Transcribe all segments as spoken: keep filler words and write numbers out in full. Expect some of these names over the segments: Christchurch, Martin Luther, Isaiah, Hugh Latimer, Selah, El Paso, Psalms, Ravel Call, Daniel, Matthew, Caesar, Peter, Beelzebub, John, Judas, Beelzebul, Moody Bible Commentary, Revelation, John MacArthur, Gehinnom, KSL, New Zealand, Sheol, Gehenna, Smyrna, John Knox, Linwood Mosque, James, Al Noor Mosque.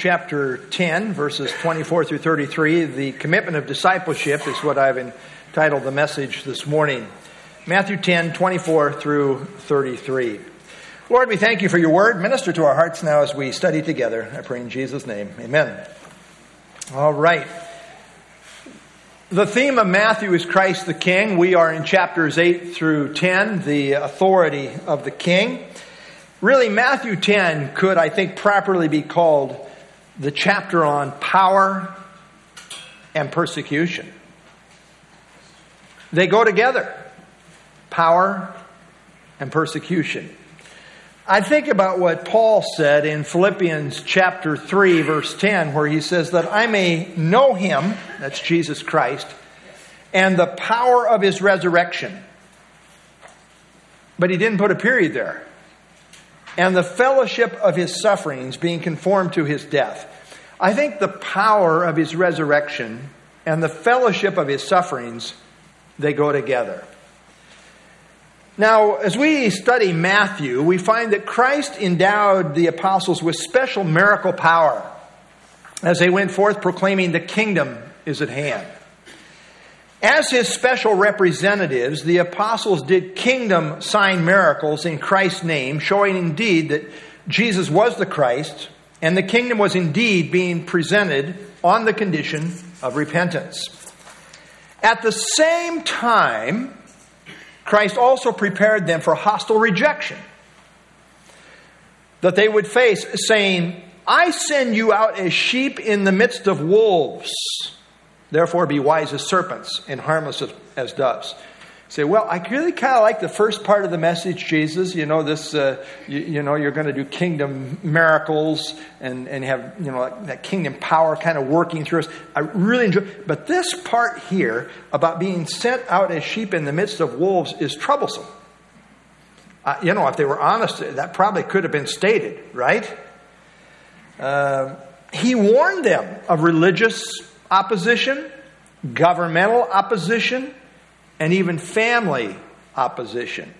chapter ten, verses twenty-four through thirty-three, the commitment of discipleship is what I've entitled the message this morning. Matthew ten, twenty-four through thirty-three. Lord, we thank you for your word. Minister to our hearts now as we study together. I pray in Jesus' name. Amen. All right. The theme of Matthew is Christ the King. We are in chapters eight through ten, the authority of the King. Really, Matthew ten could, I think, properly be called the chapter on power and persecution. They go together, power and persecution. I think about what Paul said in Philippians chapter three, verse ten, where he says that I may know him, that's Jesus Christ, and the power of his resurrection. But he didn't put a period there. And the fellowship of his sufferings, being conformed to his death. I think the power of his resurrection and the fellowship of his sufferings, they go together. Now, as we study Matthew, we find that Christ endowed the apostles with special miracle power as they went forth proclaiming the kingdom is at hand. As his special representatives, the apostles did kingdom sign miracles in Christ's name, showing indeed that Jesus was the Christ and the kingdom was indeed being presented on the condition of repentance. At the same time, Christ also prepared them for hostile rejection that they would face, saying, I send you out as sheep in the midst of wolves. Therefore, be wise as serpents and harmless as doves. Say, well, I really kind of like the first part of the message, Jesus. You know, this, uh, you, you know, you're going to do kingdom miracles and, and have, you know, that kingdom power kind of working through us. I really enjoy it. But this part here about being sent out as sheep in the midst of wolves is troublesome. Uh, you know, if they were honest, that probably could have been stated, right? Uh, he warned them of religious opposition, governmental opposition, and even family opposition.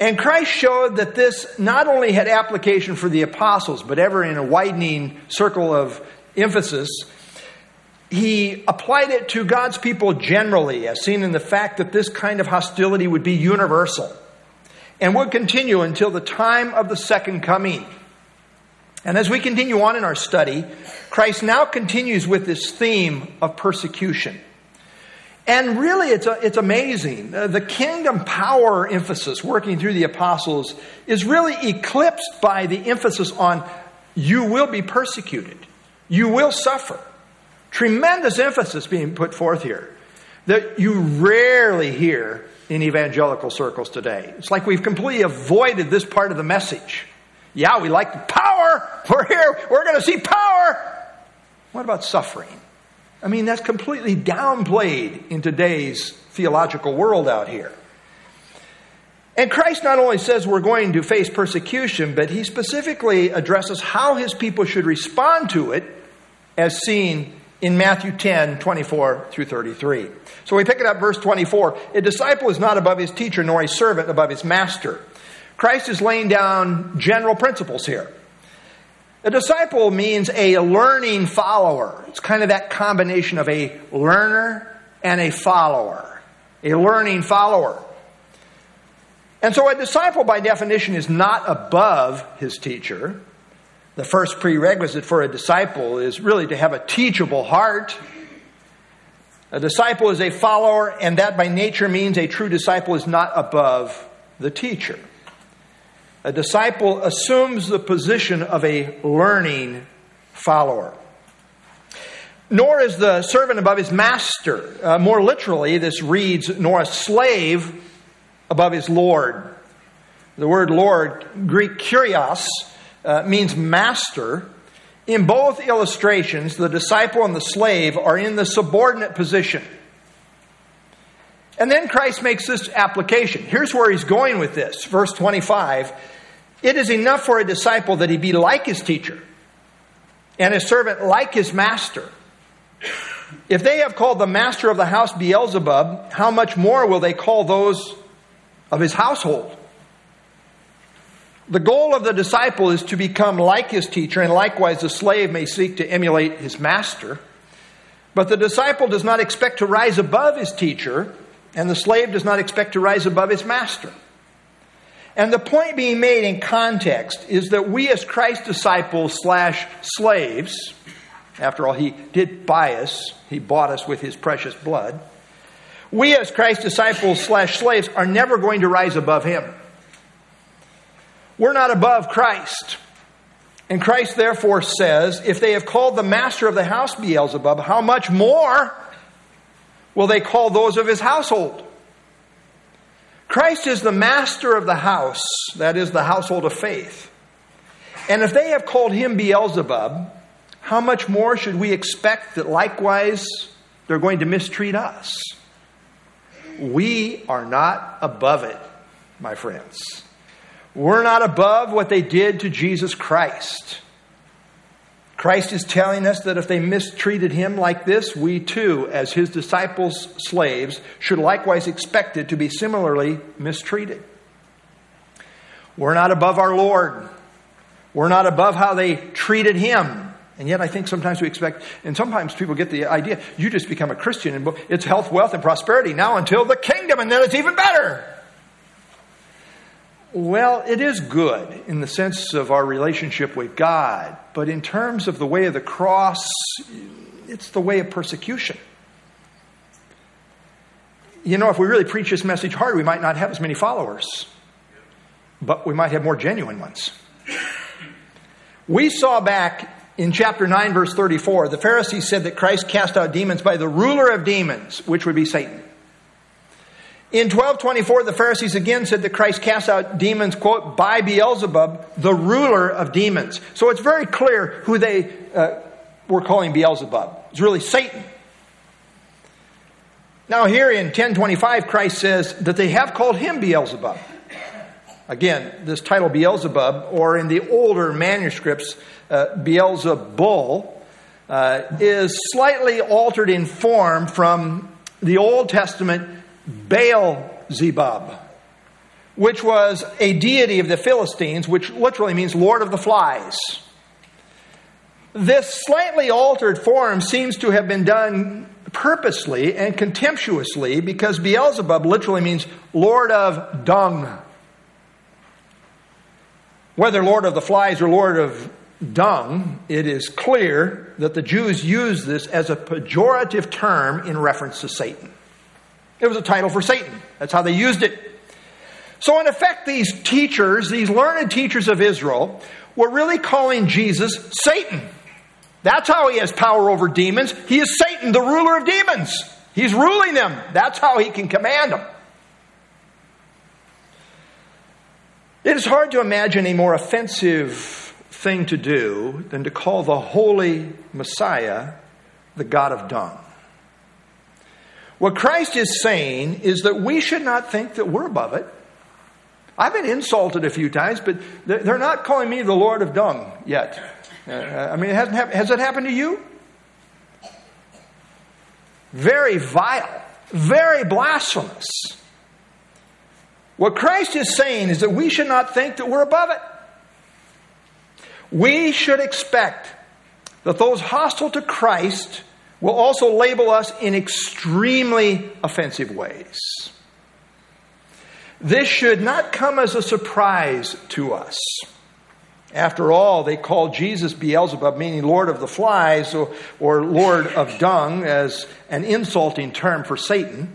And Christ showed that this not only had application for the apostles, but ever in a widening circle of emphasis, he applied it to God's people generally, as seen in the fact that this kind of hostility would be universal and would continue until the time of the second coming. And as we continue on in our study, Christ now continues with this theme of persecution. And really, it's a, it's amazing. Uh, the kingdom power emphasis working through the apostles is really eclipsed by the emphasis on you will be persecuted. You will suffer. Tremendous emphasis being put forth here that you rarely hear in evangelical circles today. It's like we've completely avoided this part of the message. Yeah, we like the power. We're here. We're going to see power. What about suffering? I mean, that's completely downplayed in today's theological world out here. And Christ not only says we're going to face persecution, but he specifically addresses how his people should respond to it, as seen in Matthew ten, twenty-four through thirty-three. So we pick it up, verse twenty-four. A disciple is not above his teacher, nor a servant above his master. Christ is laying down general principles here. A disciple means a learning follower. It's kind of that combination of a learner and a follower. A learning follower. And so a disciple, by definition, is not above his teacher. The first prerequisite for a disciple is really to have a teachable heart. A disciple is a follower, and that by nature means a true disciple is not above the teacher. A disciple assumes the position of a learning follower. Nor is the servant above his master. Uh, more literally, this reads, nor a slave above his Lord. The word Lord, Greek kurios, uh, means master. In both illustrations, the disciple and the slave are in the subordinate position. And then Christ makes this application. Here's where he's going with this. Verse twenty-five, it is enough for a disciple that he be like his teacher and a servant like his master. If they have called the master of the house Beelzebub, how much more will they call those of his household? The goal of the disciple is to become like his teacher, and likewise the slave may seek to emulate his master. But the disciple does not expect to rise above his teacher, and the slave does not expect to rise above his master. And the point being made in context is that we as Christ's disciples slash slaves, after all, he did buy us, he bought us with his precious blood, we as Christ's disciples slash slaves are never going to rise above him. We're not above Christ. And Christ therefore says, if they have called the master of the house Beelzebub, how much more will they call those of his household? Christ is the master of the house, that is the household of faith. And if they have called him Beelzebub, how much more should we expect that likewise they're going to mistreat us? We are not above it, my friends. We're not above what they did to Jesus Christ. Christ is telling us that if they mistreated him like this, we too, as his disciples, slaves, should likewise expect it to be similarly mistreated. We're not above our Lord. We're not above how they treated him. And yet I think sometimes we expect, and sometimes people get the idea, you just become a Christian and it's health, wealth, and prosperity now until the kingdom, and then it's even better. Well, it is good in the sense of our relationship with God, but in terms of the way of the cross, it's the way of persecution. You know, if we really preach this message hard, we might not have as many followers, but we might have more genuine ones. We saw back in chapter nine, verse thirty-four, the Pharisees said that Christ cast out demons by the ruler of demons, which would be Satan. In twelve twenty-four, the Pharisees again said that Christ cast out demons, quote, by Beelzebub, the ruler of demons. So it's very clear who they uh, were calling Beelzebub. It's really Satan. Now here in ten twenty-five, Christ says that they have called him Beelzebub. Again, this title Beelzebub, or in the older manuscripts, uh, Beelzebul, uh, is slightly altered in form from the Old Testament Beelzebub, which was a deity of the Philistines, which literally means Lord of the Flies. This slightly altered form seems to have been done purposely and contemptuously, because Beelzebub literally means Lord of Dung. Whether Lord of the Flies or Lord of Dung, it is clear that the Jews used this as a pejorative term in reference to Satan. It was a title for Satan. That's how they used it. So in effect, these teachers, these learned teachers of Israel, were really calling Jesus Satan. That's how he has power over demons. He is Satan, the ruler of demons. He's ruling them. That's how he can command them. It is hard to imagine a more offensive thing to do than to call the holy Messiah the God of dung. What Christ is saying is that we should not think that we're above it. I've been insulted a few times, but they're not calling me the Lord of Dung yet. I mean, it hasn't happened. Has that happened to you? Very vile, very blasphemous. What Christ is saying is that we should not think that we're above it. We should expect that those hostile to Christ will also label us in extremely offensive ways. This should not come as a surprise to us. After all, they called Jesus Beelzebub, meaning Lord of the Flies, or, or Lord of Dung, as an insulting term for Satan.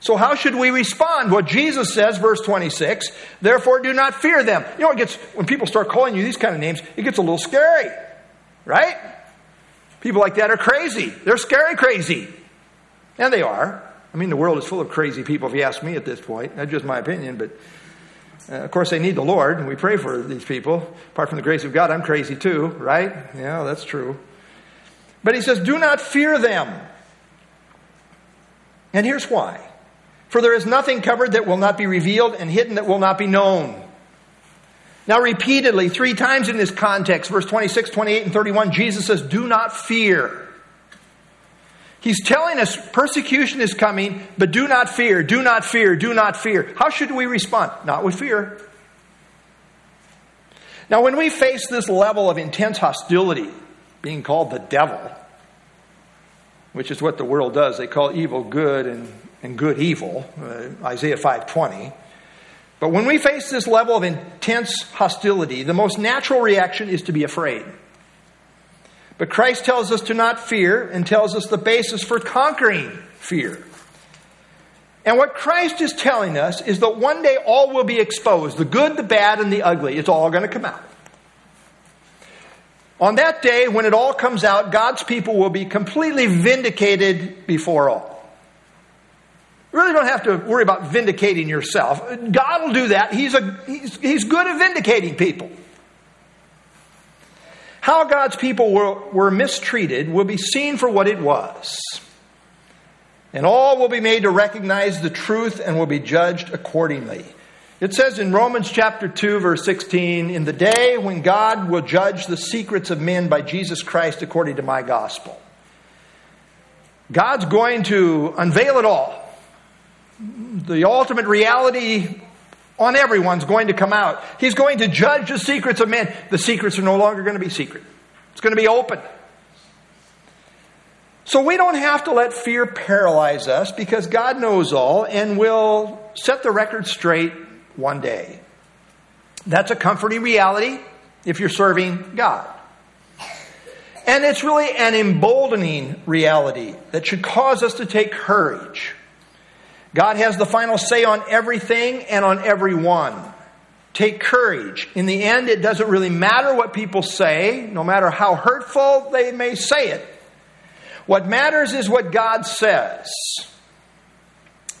So how should we respond? Well, Jesus says, verse twenty-six, therefore do not fear them. You know, it gets, when people start calling you these kind of names, it gets a little scary, right? People like that are crazy. They're scary crazy. And they are. I mean, the world is full of crazy people, if you ask me at this point. That's just my opinion. But, uh, of course, they need the Lord, and we pray for these people. Apart from the grace of God, I'm crazy too, right? Yeah, that's true. But he says, do not fear them. And here's why. For there is nothing covered that will not be revealed, and hidden that will not be known. Now, repeatedly, three times in this context, verse twenty-six, twenty-eight, and thirty-one, Jesus says, do not fear. He's telling us persecution is coming, but do not fear, do not fear, do not fear. How should we respond? Not with fear. Now, when we face this level of intense hostility, being called the devil, which is what the world does, they call evil good and, and good evil, uh, Isaiah five twenty. But when we face this level of intense hostility, the most natural reaction is to be afraid. But Christ tells us to not fear and tells us the basis for conquering fear. And what Christ is telling us is that one day all will be exposed. The good, the bad, and the ugly. It's all going to come out. On that day, when it all comes out, God's people will be completely vindicated before all. You really don't have to worry about vindicating yourself. God will do that. He's, a, he's, he's good at vindicating people. How God's people were, were mistreated will be seen for what it was. And all will be made to recognize the truth and will be judged accordingly. It says in Romans chapter two, verse sixteen, in the day when God will judge the secrets of men by Jesus Christ according to my gospel. God's going to unveil it all. The ultimate reality on everyone's going to come out. He's going to judge the secrets of men. The secrets are no longer going to be secret. It's going to be open. So we don't have to let fear paralyze us because God knows all and will set the record straight one day. That's a comforting reality if you're serving God. And it's really an emboldening reality that should cause us to take courage. God has the final say on everything and on everyone. Take courage. In the end, it doesn't really matter what people say, no matter how hurtful they may say it. What matters is what God says.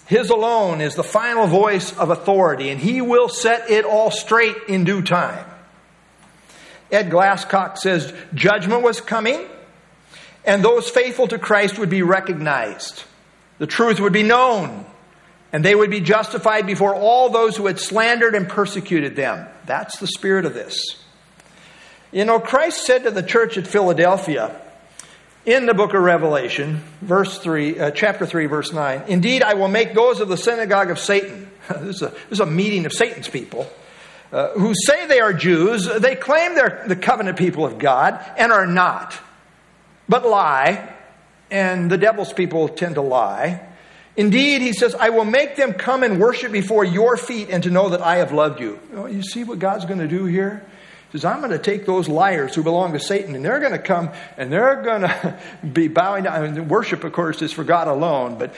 His alone is the final voice of authority, and He will set it all straight in due time. Ed Glasscock says, judgment was coming, and those faithful to Christ would be recognized. The truth would be known, and they would be justified before all those who had slandered and persecuted them. That's the spirit of this. You know, Christ said to the church at Philadelphia, in the book of Revelation, verse three, uh, chapter three, verse nine, indeed, I will make those of the synagogue of Satan. this, is a, this is a meeting of Satan's people uh, who say they are Jews. They claim they're the covenant people of God and are not, but lie. And the devil's people tend to lie. Indeed, he says, I will make them come and worship before your feet and to know that I have loved you. Oh, you see what God's going to do here? I'm going to take those liars who belong to Satan, and they're going to come and they're going to be bowing down. I mean, worship, of course, is for God alone. But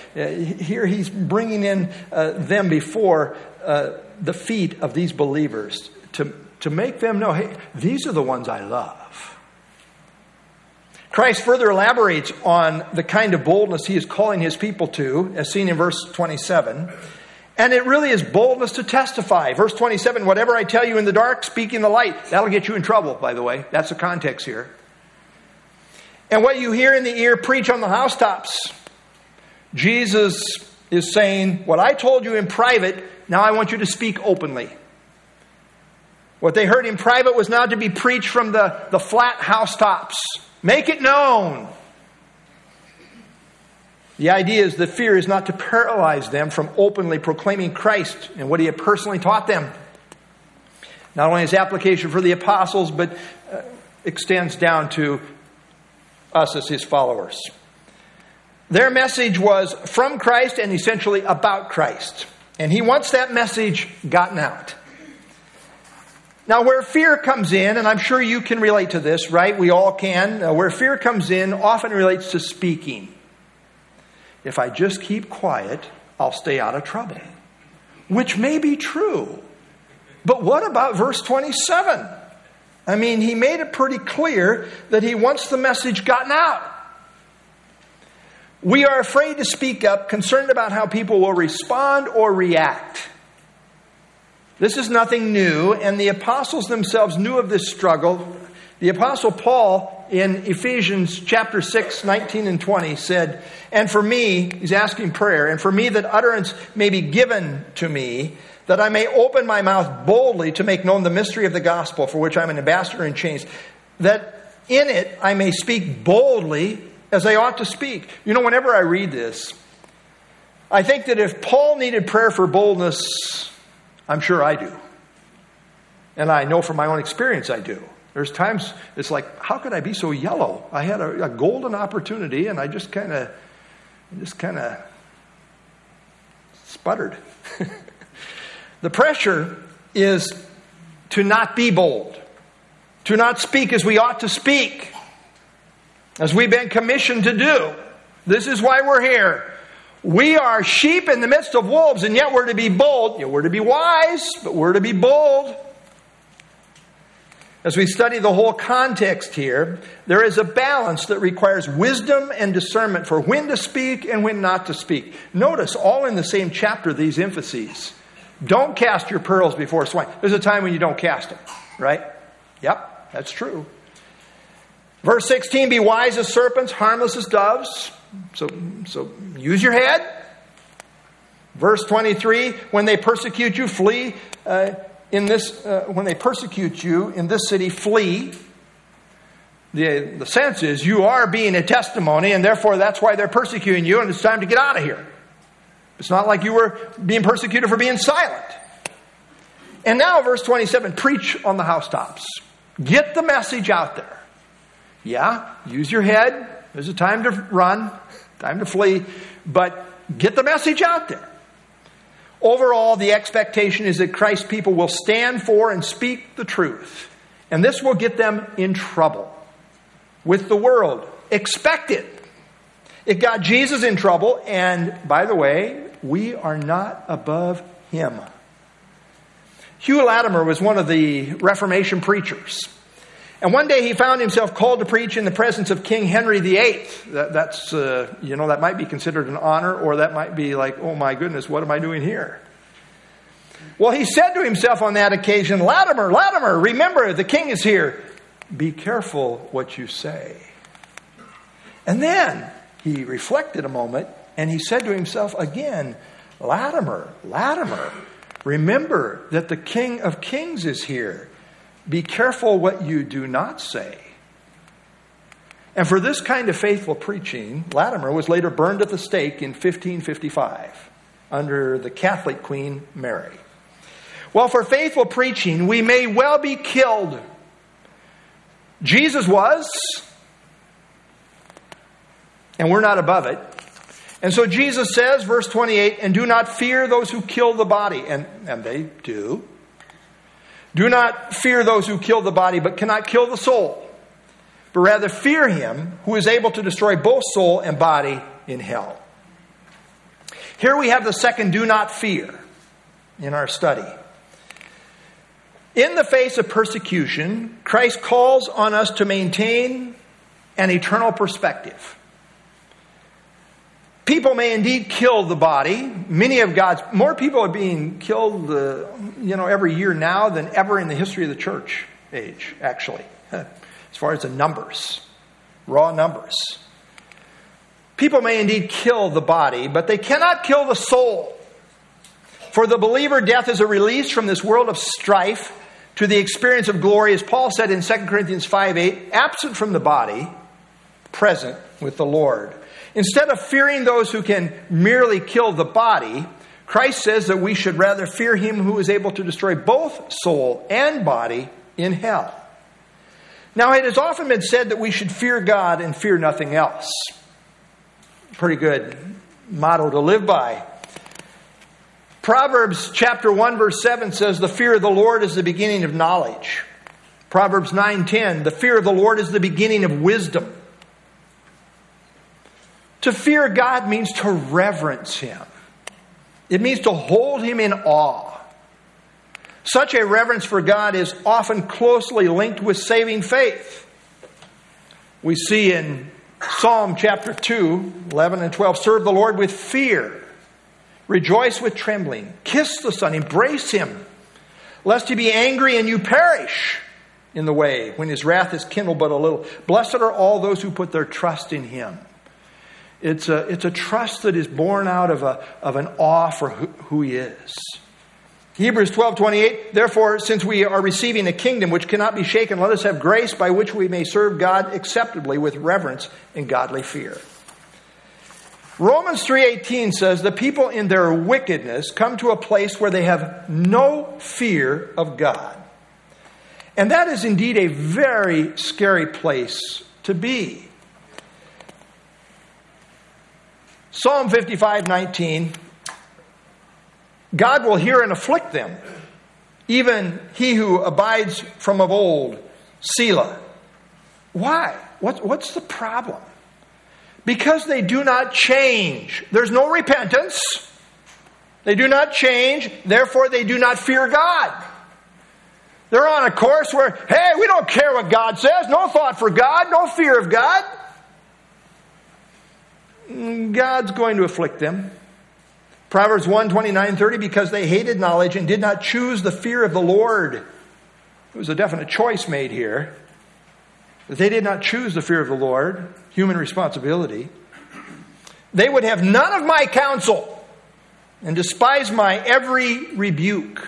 here he's bringing in uh, them before uh, the feet of these believers to, to make them know, hey, these are the ones I love. Christ further elaborates on the kind of boldness he is calling his people to, as seen in verse twenty-seven. And it really is boldness to testify. Verse twenty-seven, whatever I tell you in the dark, speak in the light. That'll get you in trouble, by the way. That's the context here. And what you hear in the ear, preach on the housetops. Jesus is saying, what I told you in private, now I want you to speak openly. What they heard in private was now to be preached from the, the flat housetops. Make it known. The idea is that fear is not to paralyze them from openly proclaiming Christ and what he had personally taught them. Not only his application for the apostles, but uh, extends down to us as his followers. Their message was from Christ and essentially about Christ. And he wants that message gotten out. Now, where fear comes in, and I'm sure you can relate to this, right? We all can. Uh, where fear comes in often relates to speaking. If I just keep quiet, I'll stay out of trouble. Which may be true. But what about verse twenty-seven? I mean, he made it pretty clear that he wants the message gotten out. We are afraid to speak up, concerned about how people will respond or react. This is nothing new, and the apostles themselves knew of this struggle. The apostle Paul, in Ephesians chapter six, nineteen and twenty, said, and for me, he's asking prayer, and for me that utterance may be given to me, that I may open my mouth boldly to make known the mystery of the gospel, for which I'm an ambassador in chains, that in it I may speak boldly as I ought to speak. You know, whenever I read this, I think that if Paul needed prayer for boldness, I'm sure I do. And I know from my own experience I do. There's times it's like, how could I be so yellow? I had a, a golden opportunity, and I just kind of, just kind of sputtered. The pressure is to not be bold, to not speak as we ought to speak, as we've been commissioned to do. This is why we're here. We are sheep in the midst of wolves, and yet we're to be bold. Yeah, we're to be wise, but we're to be bold. As we study the whole context here, there is a balance that requires wisdom and discernment for when to speak and when not to speak. Notice all in the same chapter these emphases. Don't cast your pearls before swine. There's a time when you don't cast them, right? Yep, that's true. Verse sixteen, be wise as serpents, harmless as doves. So, so use your head. Verse twenty-three, when they persecute you, flee. Uh, in this, uh, when they persecute you in this city, flee. The, the sense is you are being a testimony, and therefore that's why they're persecuting you, and it's time to get out of here. It's not like you were being persecuted for being silent. And now verse twenty-seven, preach on the housetops. Get the message out there. Yeah, use your head. There's a time to run, time to flee, but get the message out there. Overall, the expectation is that Christ's people will stand for and speak the truth. And this will get them in trouble with the world. Expect it. It got Jesus in trouble, and by the way, we are not above him. Hugh Latimer was one of the Reformation preachers. And one day he found himself called to preach in the presence of King Henry the Eighth. That, that's, uh, you know, that might be considered an honor, or that might be like, oh my goodness, what am I doing here? Well, he said to himself on that occasion, Latimer, Latimer, remember the king is here. Be careful what you say. And then he reflected a moment, and he said to himself again, Latimer, Latimer, remember that the King of Kings is here. Be careful what you do not say. And for this kind of faithful preaching, Latimer was later burned at the stake in fifteen fifty-five under the Catholic Queen Mary. Well, for faithful preaching, we may well be killed. Jesus was, and we're not above it. And so Jesus says, verse twenty-eight, and do not fear those who kill the body. And, and they do. Do not fear those who kill the body, but cannot kill the soul. But rather fear him who is able to destroy both soul and body in hell. Here we have the second do not fear in our study. In the face of persecution, Christ calls on us to maintain an eternal perspective. People may indeed kill the body. Many of God's, more people are being killed uh, you know, every year now than ever in the history of the church age, actually, as far as the numbers, raw numbers. People may indeed kill the body, but they cannot kill the soul. For the believer, death is a release from this world of strife to the experience of glory, as Paul said in Second Corinthians five eight, absent from the body, present with the Lord. Instead of fearing those who can merely kill the body, Christ says that we should rather fear him who is able to destroy both soul and body in hell. Now, it has often been said that we should fear God and fear nothing else. Pretty good motto to live by. Proverbs chapter one, verse seven says, the fear of the Lord is the beginning of knowledge. Proverbs nine ten, the fear of the Lord is the beginning of wisdom. To fear God means to reverence him. It means to hold him in awe. Such a reverence for God is often closely linked with saving faith. We see in Psalm chapter two, eleven and twelve, serve the Lord with fear, rejoice with trembling, kiss the Son, embrace him, lest he be angry and you perish in the way when his wrath is kindled but a little. Blessed are all those who put their trust in him. It's a, it's a trust that is born out of, a, of an awe for who, who he is. Hebrews twelve twenty-eight, therefore, since we are receiving a kingdom which cannot be shaken, let us have grace by which we may serve God acceptably with reverence and godly fear. Romans three eighteen says, the people in their wickedness come to a place where they have no fear of God. And that is indeed a very scary place to be. Psalm fifty-five nineteen, God will hear and afflict them, even he who abides from of old, Selah. Why? What, what's the problem? Because they do not change. There's no repentance. They do not change. Therefore, they do not fear God. They're on a course where, hey, we don't care what God says. No thought for God. No fear of God. God's going to afflict them. Proverbs one, twenty-nine, thirty, because they hated knowledge and did not choose the fear of the Lord. It was a definite choice made here. But they did not choose the fear of the Lord. Human responsibility. They would have none of my counsel and despise my every rebuke.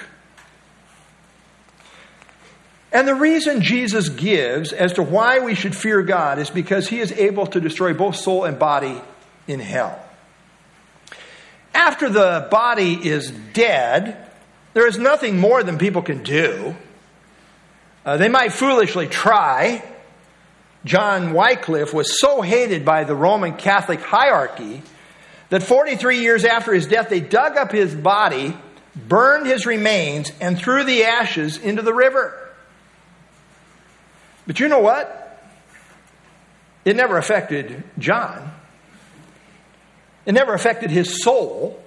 And the reason Jesus gives as to why we should fear God is because he is able to destroy both soul and body in hell. After the body is dead, there is nothing more than people can do. Uh, they might foolishly try. John Wycliffe was so hated by the Roman Catholic hierarchy that forty-three years after his death, they dug up his body, burned his remains, and threw the ashes into the river. But you know what? It never affected John. It never affected his soul,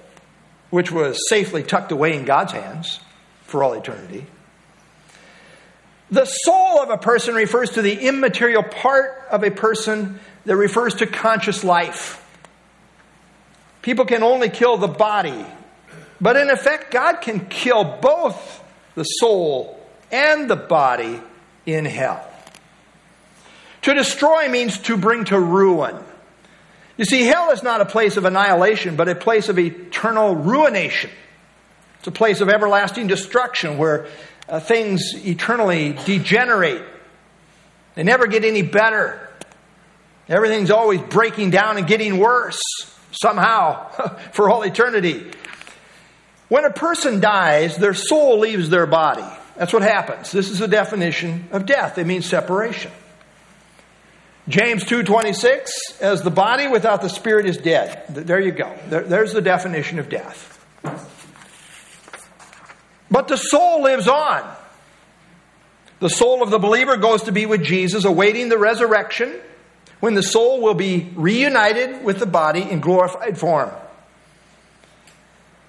which was safely tucked away in God's hands for all eternity. The soul of a person refers to the immaterial part of a person that refers to conscious life. People can only kill the body, but in effect, God can kill both the soul and the body in hell. To destroy means to bring to ruin. You see, hell is not a place of annihilation, but a place of eternal ruination. It's a place of everlasting destruction where uh, things eternally degenerate. They never get any better. Everything's always breaking down and getting worse somehow for all eternity. When a person dies, their soul leaves their body. That's what happens. This is the definition of death. It means separation. James two twenty-six, as the body without the spirit is dead. There you go. There, there's the definition of death. But the soul lives on. The soul of the believer goes to be with Jesus, awaiting the resurrection, when the soul will be reunited with the body in glorified form.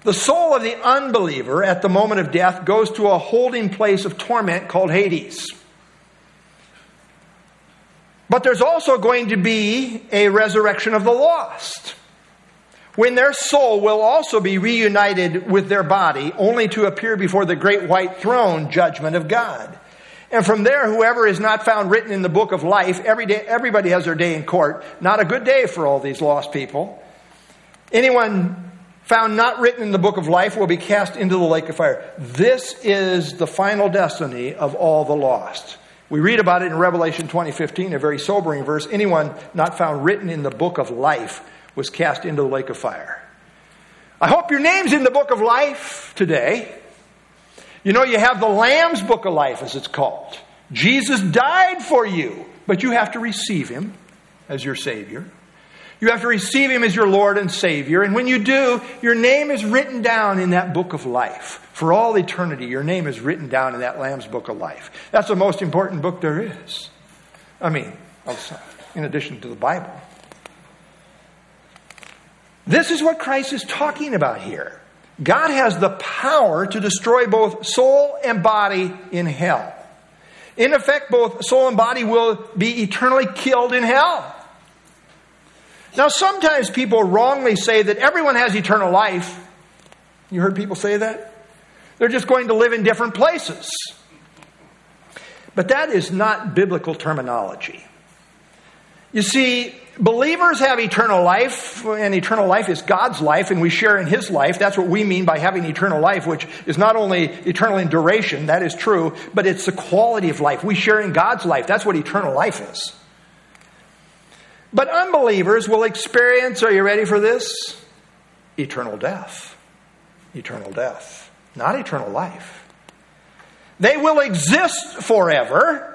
The soul of the unbeliever at the moment of death goes to a holding place of torment called Hades. But there's also going to be a resurrection of the lost, when their soul will also be reunited with their body, only to appear before the great white throne judgment of God. And from there, whoever is not found written in the book of life, every day, everybody has their day in court. Not a good day for all these lost people. Anyone found not written in the book of life will be cast into the lake of fire. This is the final destiny of all the lost. We read about it in Revelation twenty fifteen, a very sobering verse. Anyone not found written in the book of life was cast into the lake of fire. I hope your name's in the book of life today. You know, you have the Lamb's book of life, as it's called. Jesus died for you, but you have to receive him as your Savior. You have to receive him as your Lord and Savior. And when you do, your name is written down in that book of life. For all eternity, your name is written down in that Lamb's book of life. That's the most important book there is. I mean, in addition to the Bible. This is what Christ is talking about here. God has the power to destroy both soul and body in hell. In effect, both soul and body will be eternally killed in hell. Now, sometimes people wrongly say that everyone has eternal life. You heard people say that? They're just going to live in different places. But that is not biblical terminology. You see, believers have eternal life, and eternal life is God's life, and we share in his life. That's what we mean by having eternal life, which is not only eternal in duration, that is true, but it's the quality of life. We share in God's life. That's what eternal life is. But unbelievers will experience, are you ready for this? Eternal death. Eternal death. Not eternal life. They will exist forever.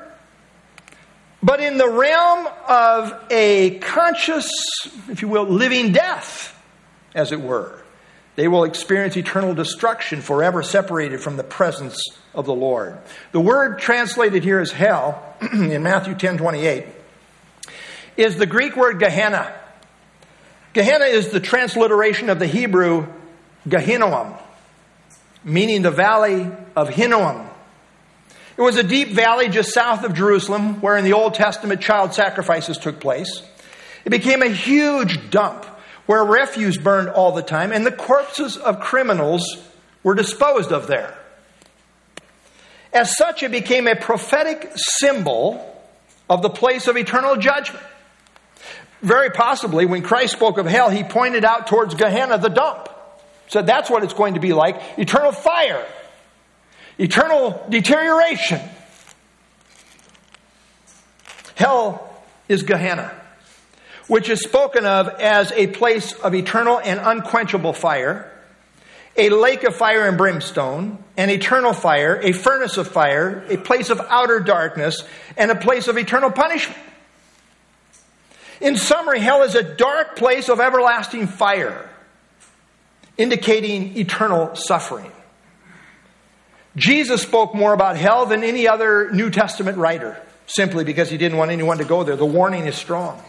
But in the realm of a conscious, if you will, living death, as it were, they will experience eternal destruction, forever separated from the presence of the Lord. The word translated here as hell, in Matthew ten twenty-eight, is the Greek word Gehenna. Gehenna is the transliteration of the Hebrew Gehinnom, meaning the valley of Hinnom. It was a deep valley just south of Jerusalem where in the Old Testament child sacrifices took place. It became a huge dump where refuse burned all the time and the corpses of criminals were disposed of there. As such, it became a prophetic symbol of the place of eternal judgment. Very possibly, when Christ spoke of hell, he pointed out towards Gehenna, the dump. Said that's what it's going to be like, eternal fire. Eternal deterioration. Hell is Gehenna, which is spoken of as a place of eternal and unquenchable fire, a lake of fire and brimstone, an eternal fire, a furnace of fire, a place of outer darkness, and a place of eternal punishment. In summary, hell is a dark place of everlasting fire, indicating eternal suffering. Jesus spoke more about hell than any other New Testament writer, simply because he didn't want anyone to go there. The warning is strong.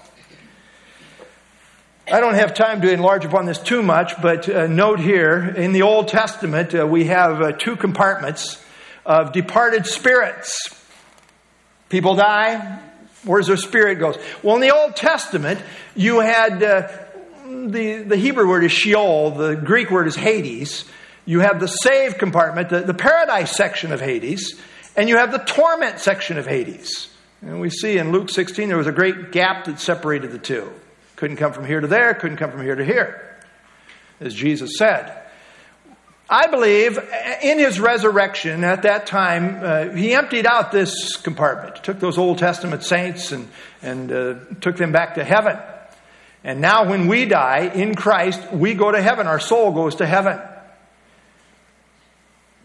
I don't have time to enlarge upon this too much, but uh, note here, in the Old Testament, uh, we have uh, two compartments of departed spirits. People die, where's their spirit goes? Well, in the Old Testament, you had uh, the, the Hebrew word is Sheol, the Greek word is Hades. You have the saved compartment, the, the paradise section of Hades, and you have the torment section of Hades. And we see in Luke sixteen, there was a great gap that separated the two. Couldn't come from here to there, couldn't come from here to here, as Jesus said. I believe in his resurrection at that time, uh, he emptied out this compartment, took those Old Testament saints and, and uh, took them back to heaven. And now when we die in Christ, we go to heaven. Our soul goes to heaven.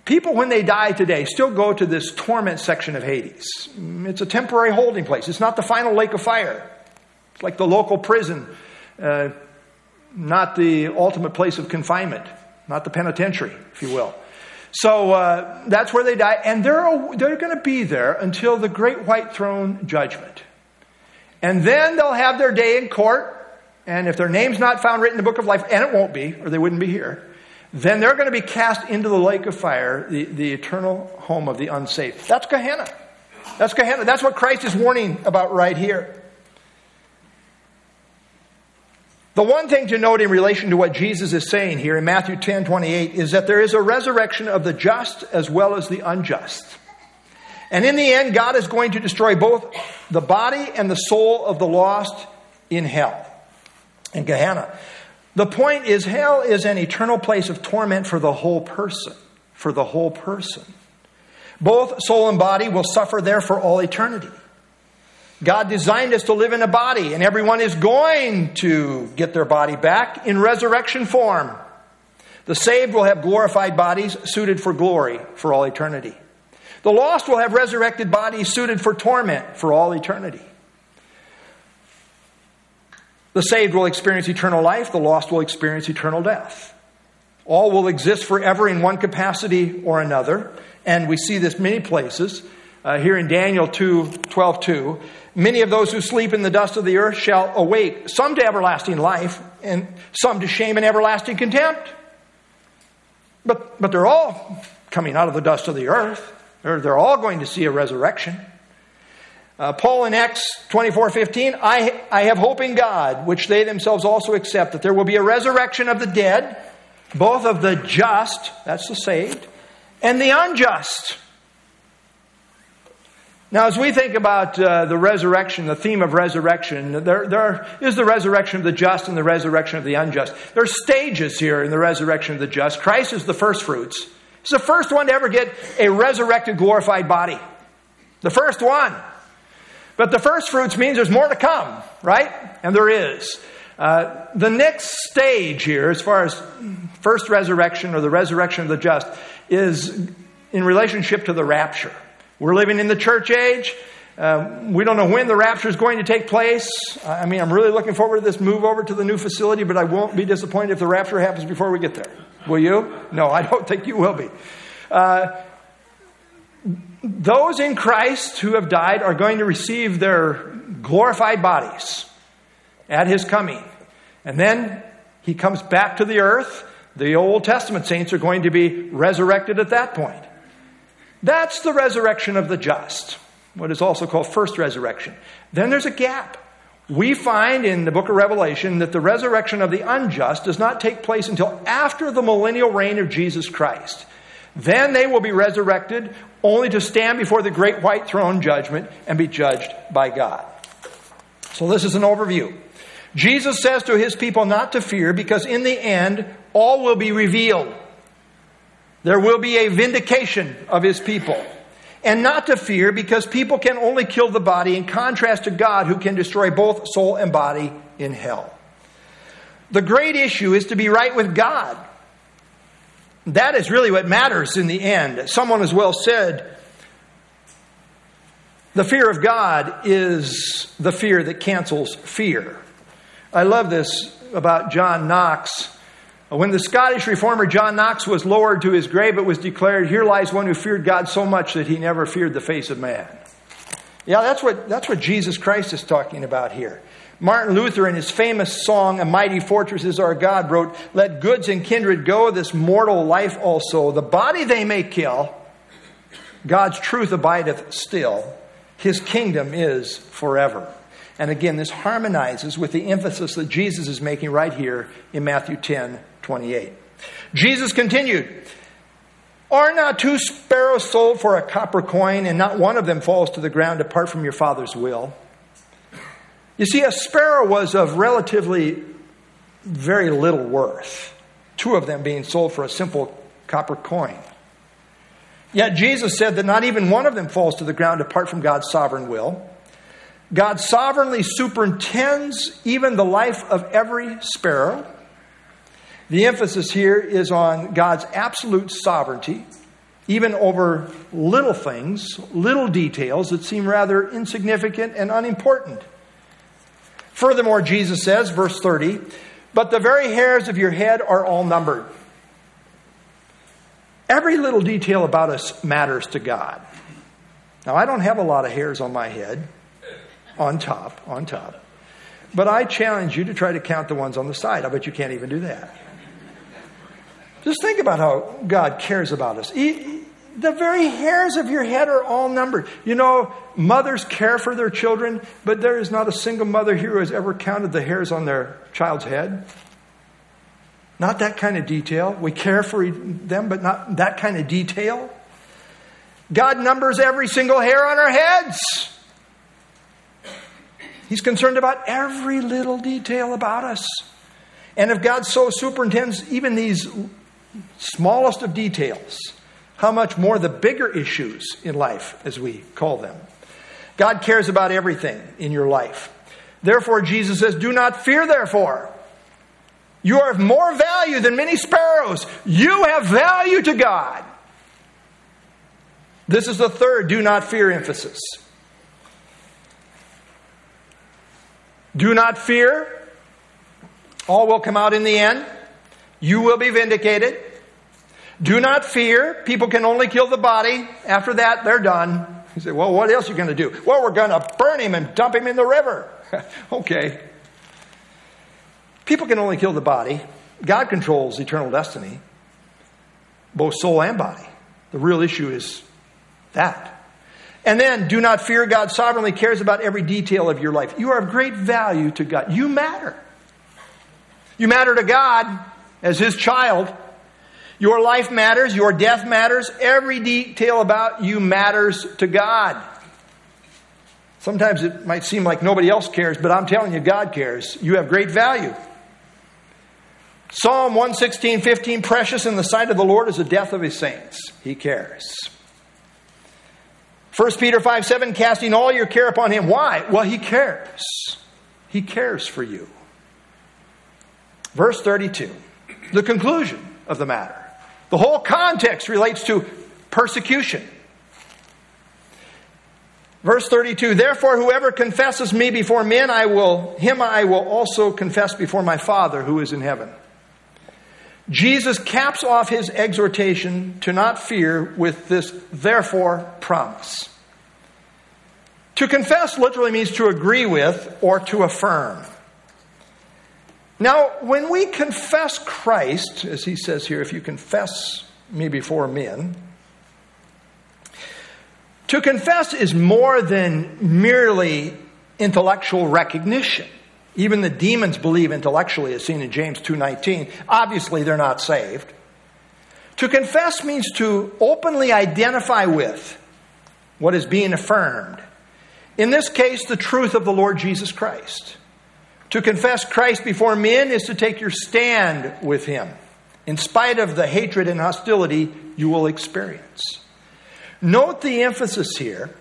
People, when they die today, still go to this torment section of Hades. It's a temporary holding place. It's not the final lake of fire. It's like the local prison, uh, not the ultimate place of confinement, not the penitentiary, if you will. So uh, that's where they die, and they're, they're going to be there until the great white throne judgment. And then they'll have their day in court, and if their name's not found written in the book of life, and it won't be, or they wouldn't be here, then they're going to be cast into the lake of fire, the, the eternal home of the unsaved. That's Gehenna. That's Gehenna. That's what Christ is warning about right here. The one thing to note in relation to what Jesus is saying here in Matthew ten twenty-eight is that there is a resurrection of the just as well as the unjust. And in the end, God is going to destroy both the body and the soul of the lost in hell, in Gehenna. The point is, hell is an eternal place of torment for the whole person. For the whole person. Both soul and body will suffer there for all eternity. God designed us to live in a body, and everyone is going to get their body back in resurrection form. The saved will have glorified bodies suited for glory for all eternity. The lost will have resurrected bodies suited for torment for all eternity. The saved will experience eternal life. The lost will experience eternal death. All will exist forever in one capacity or another. And we see this many places. Uh, here in Daniel two twelve two, many of those who sleep in the dust of the earth shall awake, some to everlasting life, and some to shame and everlasting contempt. But, but they're all coming out of the dust of the earth. They're, they're all going to see a resurrection. Uh, Paul in Acts twenty-four fifteen, I, I have hope in God, which they themselves also accept, that there will be a resurrection of the dead, both of the just, that's the saved, and the unjust. Now, as we think about uh, the resurrection, the theme of resurrection, there, there is the resurrection of the just and the resurrection of the unjust. There are stages here in the resurrection of the just. Christ is the first fruits. He's the first one to ever get a resurrected, glorified body. The first one. But the first fruits means there's more to come, right? And there is. Uh, the next stage here, as far as first resurrection or the resurrection of the just, is in relationship to the rapture. We're living in the church age. Uh, we don't know when the rapture is going to take place. I mean, I'm really looking forward to this move over to the new facility, but I won't be disappointed if the rapture happens before we get there. Will you? No, I don't think you will be. Uh, those in Christ who have died are going to receive their glorified bodies at his coming. And then he comes back to the earth. The Old Testament saints are going to be resurrected at that point. That's the resurrection of the just, what is also called first resurrection. Then there's a gap. We find in the book of Revelation that the resurrection of the unjust does not take place until after the millennial reign of Jesus Christ. Then they will be resurrected only to stand before the great white throne judgment and be judged by God. So this is an overview. Jesus says to his people not to fear, because in the end, all will be revealed. There will be a vindication of his people. And not to fear, because people can only kill the body, in contrast to God, who can destroy both soul and body in hell. The great issue is to be right with God. That is really what matters in the end. Someone has well said, the fear of God is the fear that cancels fear. I love this about John Knox. When the Scottish reformer John Knox was lowered to his grave, it was declared, "Here lies one who feared God so much that he never feared the face of man." Yeah, that's what, that's what Jesus Christ is talking about here. Martin Luther, in his famous song, "A Mighty Fortress Is Our God," wrote, "Let goods and kindred go, this mortal life also. The body they may kill, God's truth abideth still. His kingdom is forever." And again, this harmonizes with the emphasis that Jesus is making right here in Matthew ten twenty-eight. Jesus continued, "Are not two sparrows sold for a copper coin, and not one of them falls to the ground apart from your Father's will?" You see, a sparrow was of relatively very little worth, two of them being sold for a simple copper coin. Yet Jesus said that not even one of them falls to the ground apart from God's sovereign will. God sovereignly superintends even the life of every sparrow. The emphasis here is on God's absolute sovereignty, even over little things, little details that seem rather insignificant and unimportant. Furthermore, Jesus says, verse thirty, "But the very hairs of your head are all numbered." Every little detail about us matters to God. Now, I don't have a lot of hairs on my head. On top, on top. But I challenge you to try to count the ones on the side. I bet you can't even do that. Just think about how God cares about us. He, the very hairs of your head are all numbered. You know, mothers care for their children, but there is not a single mother here who has ever counted the hairs on their child's head. Not that kind of detail. We care for them, but not that kind of detail. God numbers every single hair on our heads. He's concerned about every little detail about us. And if God so superintends even these smallest of details, how much more the bigger issues in life, as we call them. God cares about everything in your life. Therefore, Jesus says, "Do not fear, therefore. You are of more value than many sparrows." You have value to God. This is the third do not fear emphasis. Do not fear. All will come out in the end. You will be vindicated. Do not fear. People can only kill the body. After that, they're done. You say, "Well, what else are you going to do?" "Well, we're going to burn him and dump him in the river." Okay. People can only kill the body. God controls eternal destiny, both soul and body. The real issue is that. And then, do not fear. God sovereignly cares about every detail of your life. You are of great value to God. You matter. You matter to God as his child. Your life matters. Your death matters. Every detail about you matters to God. Sometimes it might seem like nobody else cares, but I'm telling you, God cares. You have great value. Psalm one sixteen fifteen, "Precious in the sight of the Lord is the death of his saints." He cares. First Peter five seven, "Casting all your care upon him." Why? Well, he cares. He cares for you. Verse thirty-two, the conclusion of the matter. The whole context relates to persecution. Verse thirty-two, therefore whoever confesses me before men, I will, him I will also confess before my Father who is in heaven. Jesus caps off his exhortation to not fear with this therefore promise. To confess literally means to agree with or to affirm. Now, when we confess Christ, as he says here, if you confess me before men, to confess is more than merely intellectual recognition. Even the demons believe intellectually, as seen in James two nineteen. Obviously, they're not saved. To confess means to openly identify with what is being affirmed. In this case, the truth of the Lord Jesus Christ. To confess Christ before men is to take your stand with him, in spite of the hatred and hostility you will experience. Note the emphasis here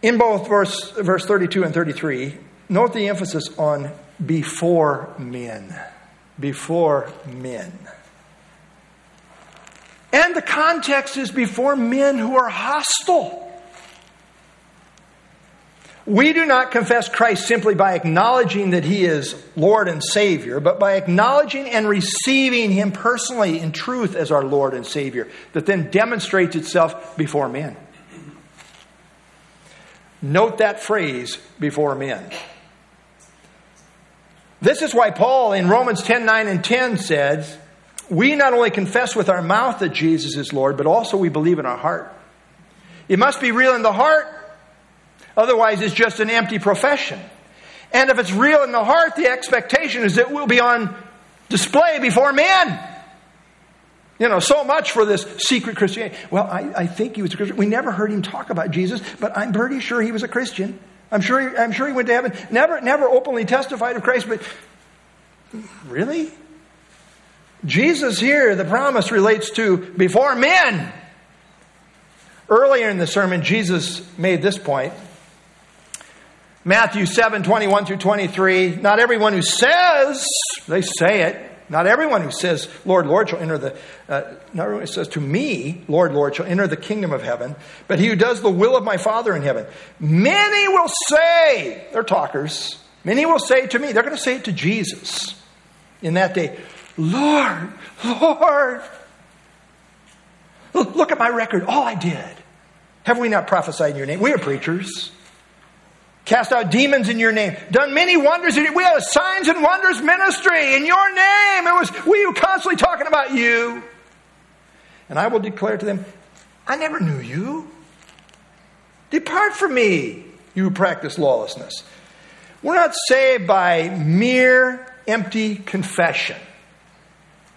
in both verse, verse thirty-two and thirty-three. Note the emphasis on before men. Before men. And the context is before men who are hostile. We do not confess Christ simply by acknowledging that he is Lord and Savior, but by acknowledging and receiving him personally in truth as our Lord and Savior, that then demonstrates itself before men. Note that phrase, before men. This is why Paul in Romans ten nine and ten says, we not only confess with our mouth that Jesus is Lord, but also we believe in our heart. It must be real in the heart. Otherwise, it's just an empty profession. And if it's real in the heart, the expectation is that it will be on display before men. You know, so much for this secret Christianity. Well, I, I think he was a Christian. We never heard him talk about Jesus, but I'm pretty sure he was a Christian. I'm sure he, I'm sure he went to heaven. Never, never openly testified of Christ, but really? Jesus here, the promise relates to before men. Earlier in the sermon, Jesus made this point. Matthew seven twenty-one through twenty-three. Not everyone who says, they say it, not everyone who says, Lord, Lord, shall enter the, uh, not everyone who says to me, Lord, Lord, shall enter the kingdom of heaven, but he who does the will of my Father in heaven. Many will say, they're talkers, many will say to me, they're going to say it to Jesus in that day, Lord, Lord, look at my record, all I did. Have we not prophesied in your name? We are preachers. Cast out demons in your name. Done many wonders in your name. We had a signs and wonders ministry in your name. It was we were constantly talking about you. And I will declare to them, I never knew you. Depart from me, you who practice lawlessness. We're not saved by mere empty confession.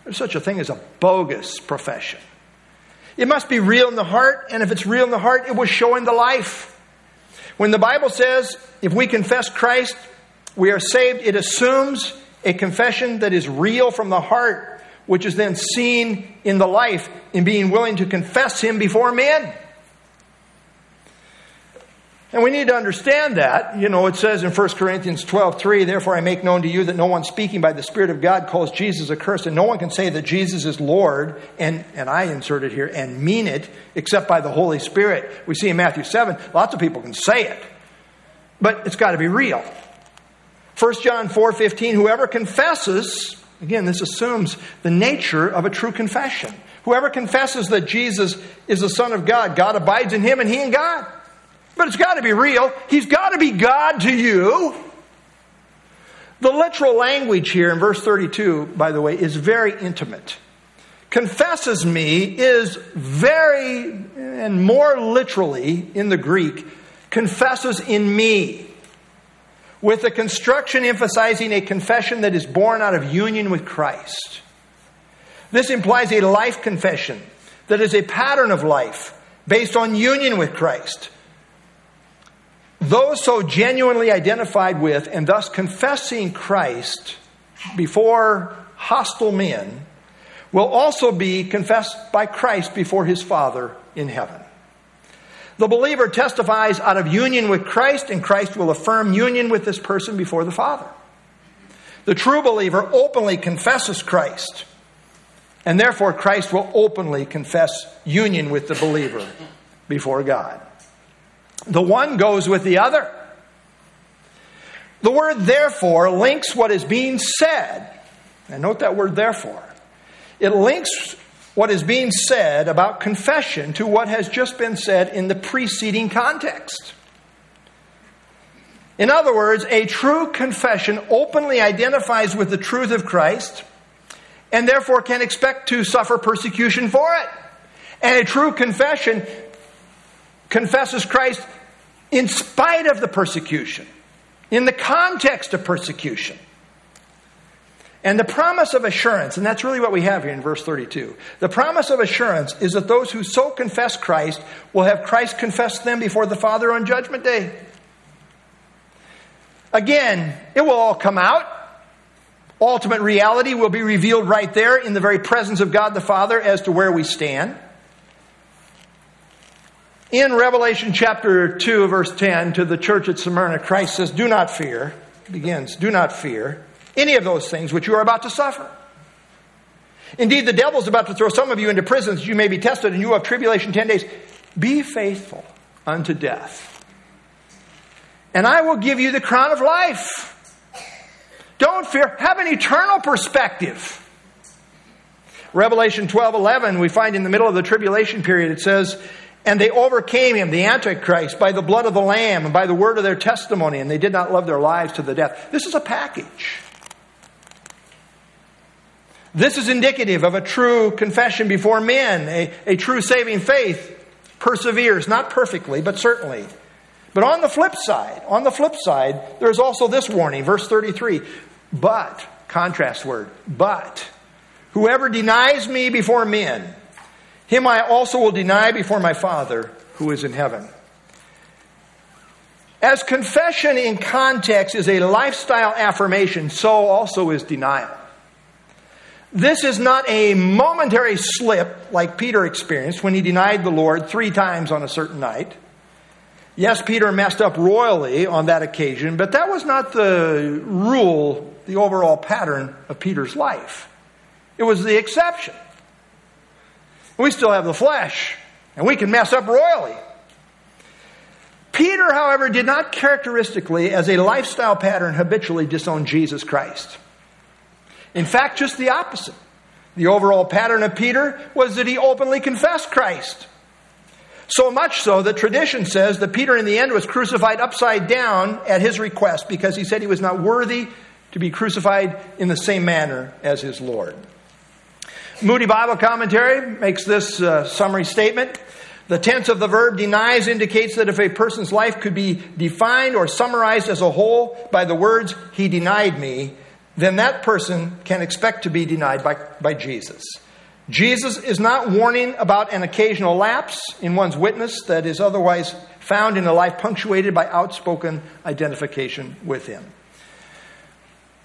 There's such a thing as a bogus profession. It must be real in the heart, and if it's real in the heart, it will show in the life. When the Bible says, if we confess Christ, we are saved, it assumes a confession that is real from the heart, which is then seen in the life, in being willing to confess him before men. And we need to understand that. You know, it says in First Corinthians twelve three, therefore I make known to you that no one speaking by the Spirit of God calls Jesus accursed, and no one can say that Jesus is Lord, and, and I insert it here, and mean it, except by the Holy Spirit. We see in Matthew seven, lots of people can say it, but it's got to be real. First John four fifteen, whoever confesses, again, this assumes the nature of a true confession. Whoever confesses that Jesus is the Son of God, God abides in him and he in God. But it's got to be real. He's got to be God to you. The literal language here in verse thirty-two, by the way, is very intimate. Confesses me is very, and more literally in the Greek, confesses in me. With the construction emphasizing a confession that is born out of union with Christ. This implies a life confession that is a pattern of life based on union with Christ. Those so genuinely identified with and thus confessing Christ before hostile men will also be confessed by Christ before his Father in heaven. The believer testifies out of union with Christ, and Christ will affirm union with this person before the Father. The true believer openly confesses Christ And therefore, Christ will openly confess union with the believer before God. The one goes with the other. The word therefore links what is being said. And note that word therefore. It links what is being said about confession to what has just been said in the preceding context. In other words, a true confession openly identifies with the truth of Christ and therefore can expect to suffer persecution for it. And a true confession confesses Christ in spite of the persecution, in the context of persecution. And the promise of assurance, and that's really what we have here in verse thirty-two. The promise of assurance is that those who so confess Christ will have Christ confess them before the Father on Judgment Day. Again, it will all come out. Ultimate reality will be revealed right there in the very presence of God the Father as to where we stand. In Revelation chapter two, verse ten, to the church at Smyrna, Christ says, do not fear, begins, do not fear any of those things which you are about to suffer. Indeed, the devil is about to throw some of you into prison that you may be tested, and you have tribulation ten days. Be faithful unto death, and I will give you the crown of life. Don't fear. Have an eternal perspective. Revelation twelve eleven, we find in the middle of the tribulation period, it says, and they overcame him, the Antichrist, by the blood of the Lamb and by the word of their testimony, and they did not love their lives to the death. This is a package. This is indicative of a true confession before men. A, a true saving faith perseveres, not perfectly, but certainly. But on the flip side, on the flip side, there's also this warning, verse thirty-three. But, contrast word, but, whoever denies me before men, him I also will deny before my Father who is in heaven. As confession in context is a lifestyle affirmation, so also is denial. This is not a momentary slip like Peter experienced when he denied the Lord three times on a certain night. Yes, Peter messed up royally on that occasion, but that was not the rule, the overall pattern of Peter's life. It was the exception. We still have the flesh, and we can mess up royally. Peter, however, did not characteristically, as a lifestyle pattern, habitually disown Jesus Christ. In fact, just the opposite. The overall pattern of Peter was that he openly confessed Christ. So much so that tradition says that Peter in the end was crucified upside down at his request because he said he was not worthy to be crucified in the same manner as his Lord. Moody Bible Commentary makes this uh, summary statement. The tense of the verb denies indicates that if a person's life could be defined or summarized as a whole by the words, he denied me, then that person can expect to be denied by, by Jesus. Jesus is not warning about an occasional lapse in one's witness that is otherwise found in a life punctuated by outspoken identification with him.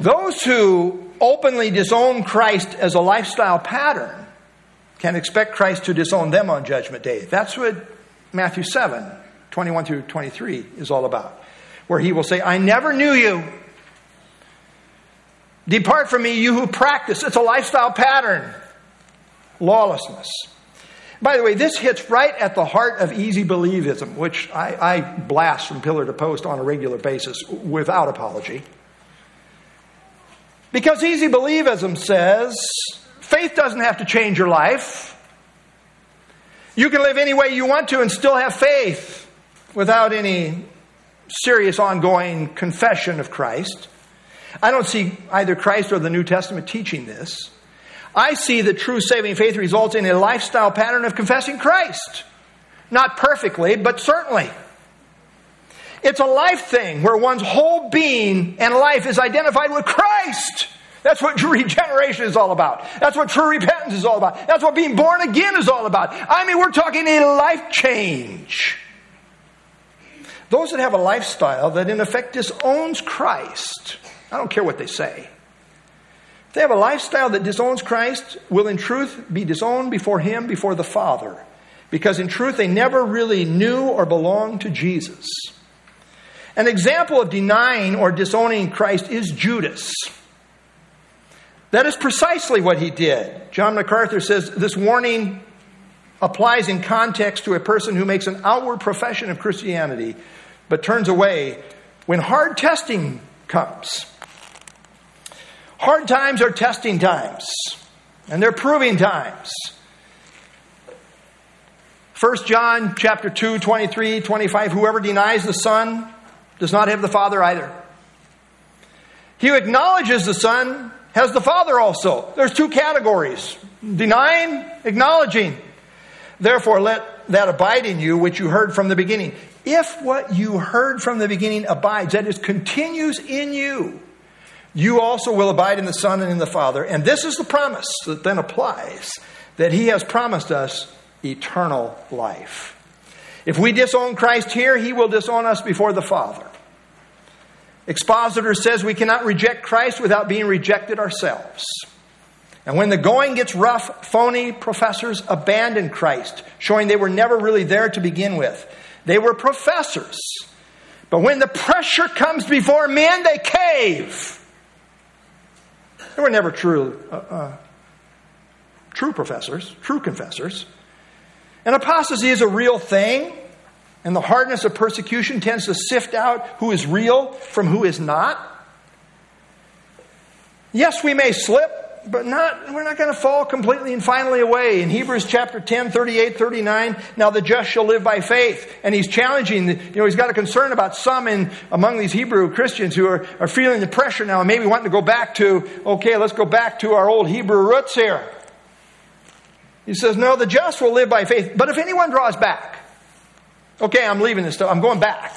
Those who openly disown Christ as a lifestyle pattern can expect Christ to disown them on Judgment Day. That's what Matthew seven, twenty-one through twenty-three is all about, where he will say, I never knew you. Depart from me, you who practice. It's a lifestyle pattern. Lawlessness. By the way, this hits right at the heart of easy believism, which I, I blast from pillar to post on a regular basis without apology. Because easy believism says, faith doesn't have to change your life. You can live any way you want to and still have faith without any serious ongoing confession of Christ. I don't see either Christ or the New Testament teaching this. I see that true saving faith results in a lifestyle pattern of confessing Christ. Not perfectly, but certainly. It's a life thing where one's whole being and life is identified with Christ. That's what regeneration is all about. That's what true repentance is all about. That's what being born again is all about. I mean, we're talking a life change. Those that have a lifestyle that in effect disowns Christ, I don't care what they say, if they have a lifestyle that disowns Christ, will in truth be disowned before him, before the Father. Because in truth, they never really knew or belonged to Jesus. An example of denying or disowning Christ is Judas. That is precisely what he did. John MacArthur says this warning applies in context to a person who makes an outward profession of Christianity, but turns away when hard testing comes. Hard times are testing times, and they're proving times. First John chapter two, twenty-three, twenty-five, whoever denies the Son does not have the Father either. He who acknowledges the Son has the Father also. There's two categories, denying, acknowledging. Therefore, let that abide in you which you heard from the beginning. If what you heard from the beginning abides, that is, continues in you, you also will abide in the Son and in the Father. And this is the promise that then applies, that he has promised us eternal life. If we disown Christ here, he will disown us before the Father. Expositor says we cannot reject Christ without being rejected ourselves. And when the going gets rough, phony professors abandon Christ, showing they were never really there to begin with. They were professors. But when the pressure comes before men, they cave. They were never true, uh, uh, true professors, true confessors. And apostasy is a real thing, and the hardness of persecution tends to sift out who is real from who is not. Yes, we may slip, but not we're not going to fall completely and finally away. In Hebrews chapter ten, thirty-eight, thirty-nine, now the just shall live by faith. And he's challenging, the, you know, he's got a concern about some in, among these Hebrew Christians who are, are feeling the pressure now and maybe wanting to go back to, okay, let's go back to our old Hebrew roots here. He says, no, the just will live by faith. But if anyone draws back, okay, I'm leaving this stuff. I'm going back.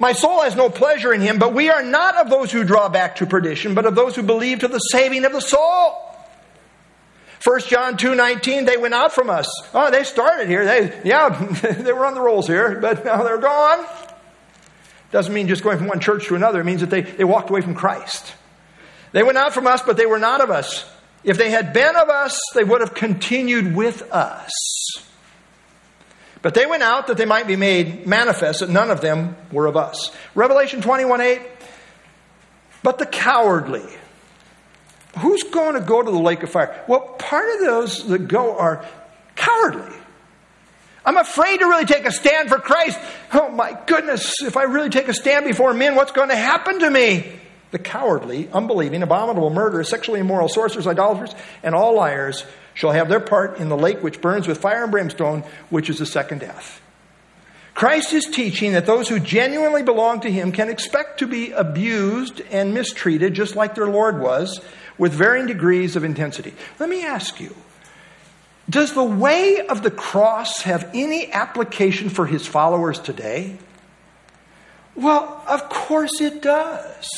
My soul has no pleasure in him, but we are not of those who draw back to perdition, but of those who believe to the saving of the soul. First John two nineteen, they went out from us. Oh, they started here. They, yeah, they were on the rolls here, but now they're gone. Doesn't mean just going from one church to another. It means that they, they walked away from Christ. They went out from us, but they were not of us. If they had been of us, they would have continued with us. But they went out that they might be made manifest that none of them were of us. Revelation twenty-one eight. But the cowardly. Who's going to go to the lake of fire? Well, part of those that go are cowardly. I'm afraid to really take a stand for Christ. Oh my goodness, if I really take a stand before men, what's going to happen to me? The cowardly, unbelieving, abominable, murderers, sexually immoral, sorcerers, idolaters, and all liars shall have their part in the lake which burns with fire and brimstone, which is the second death. Christ is teaching that those who genuinely belong to him can expect to be abused and mistreated, just like their Lord was, with varying degrees of intensity. Let me ask you, does the way of the cross have any application for his followers today? Well, of course it does.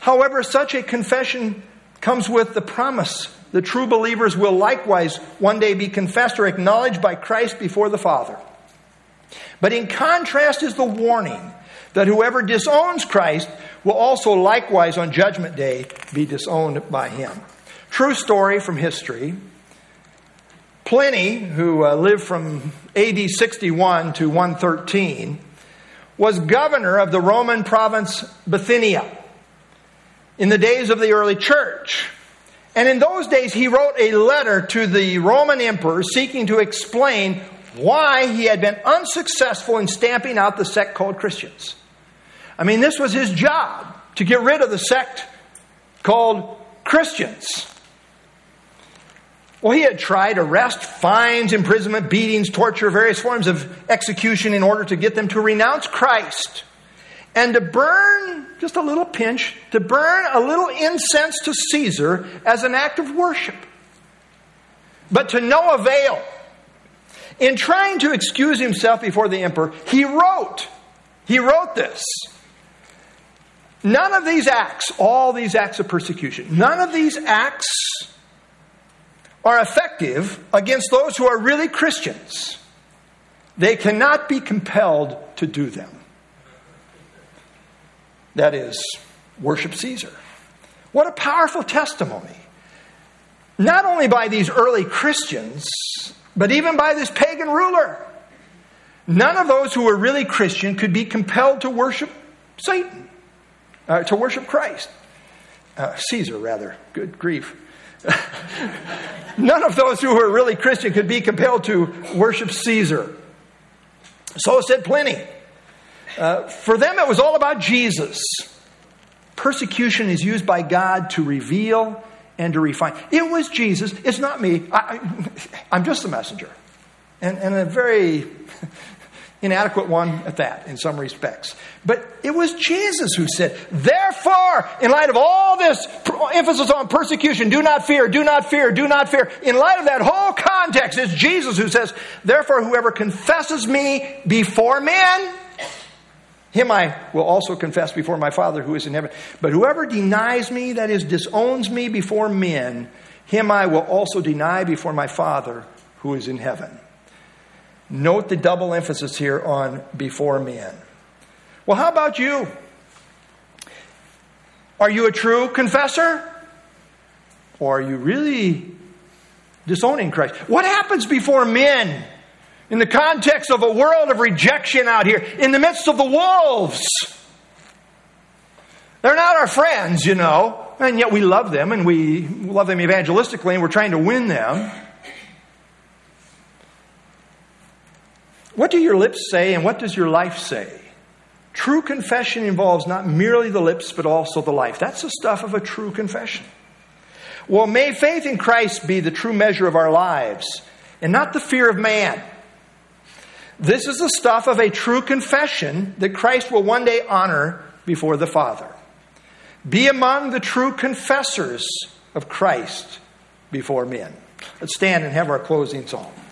However, such a confession comes with the promise that true believers will likewise one day be confessed or acknowledged by Christ before the Father. But in contrast is the warning that whoever disowns Christ will also likewise on Judgment Day be disowned by him. True story from history. Pliny, who uh, lived from A D sixty-one to one thirteen, was governor of the Roman province Bithynia in the days of the early church. And in those days, he wrote a letter to the Roman emperor seeking to explain why he had been unsuccessful in stamping out the sect called Christians. I mean, this was his job, to get rid of the sect called Christians. Well, he had tried arrest, fines, imprisonment, beatings, torture, various forms of execution in order to get them to renounce Christ. And to burn, just a little pinch, to burn a little incense to Caesar as an act of worship. But to no avail. In trying to excuse himself before the emperor, he wrote, he wrote this. None of these acts, all these acts of persecution, none of these acts are effective against those who are really Christians. They cannot be compelled to do them. That is, worship Caesar. What a powerful testimony. Not only by these early Christians, but even by this pagan ruler. None of those who were really Christian could be compelled to worship Satan, uh, to worship Christ. uh, Caesar rather, good grief. None of those who were really Christian could be compelled to worship Caesar. So said Pliny. Uh, for them, it was all about Jesus. Persecution is used by God to reveal and to refine. It was Jesus. It's not me. I, I, I'm just the messenger. And, and a very inadequate one at that in some respects. But it was Jesus who said, therefore, in light of all this emphasis on persecution, do not fear, do not fear, do not fear. In light of that whole context, it's Jesus who says, therefore, whoever confesses me before men, him I will also confess before my Father who is in heaven. But whoever denies me, that is, disowns me before men, him I will also deny before my Father who is in heaven. Note the double emphasis here on before men. Well, how about you? Are you a true confessor? Or are you really disowning Christ? What happens before men? In the context of a world of rejection out here, in the midst of the wolves. They're not our friends, you know, and yet we love them, and we love them evangelistically, and we're trying to win them. What do your lips say, and what does your life say? True confession involves not merely the lips, but also the life. That's the stuff of a true confession. Well, may faith in Christ be the true measure of our lives, and not the fear of man. This is the stuff of a true confession that Christ will one day honor before the Father. Be among the true confessors of Christ before men. Let's stand and have our closing song.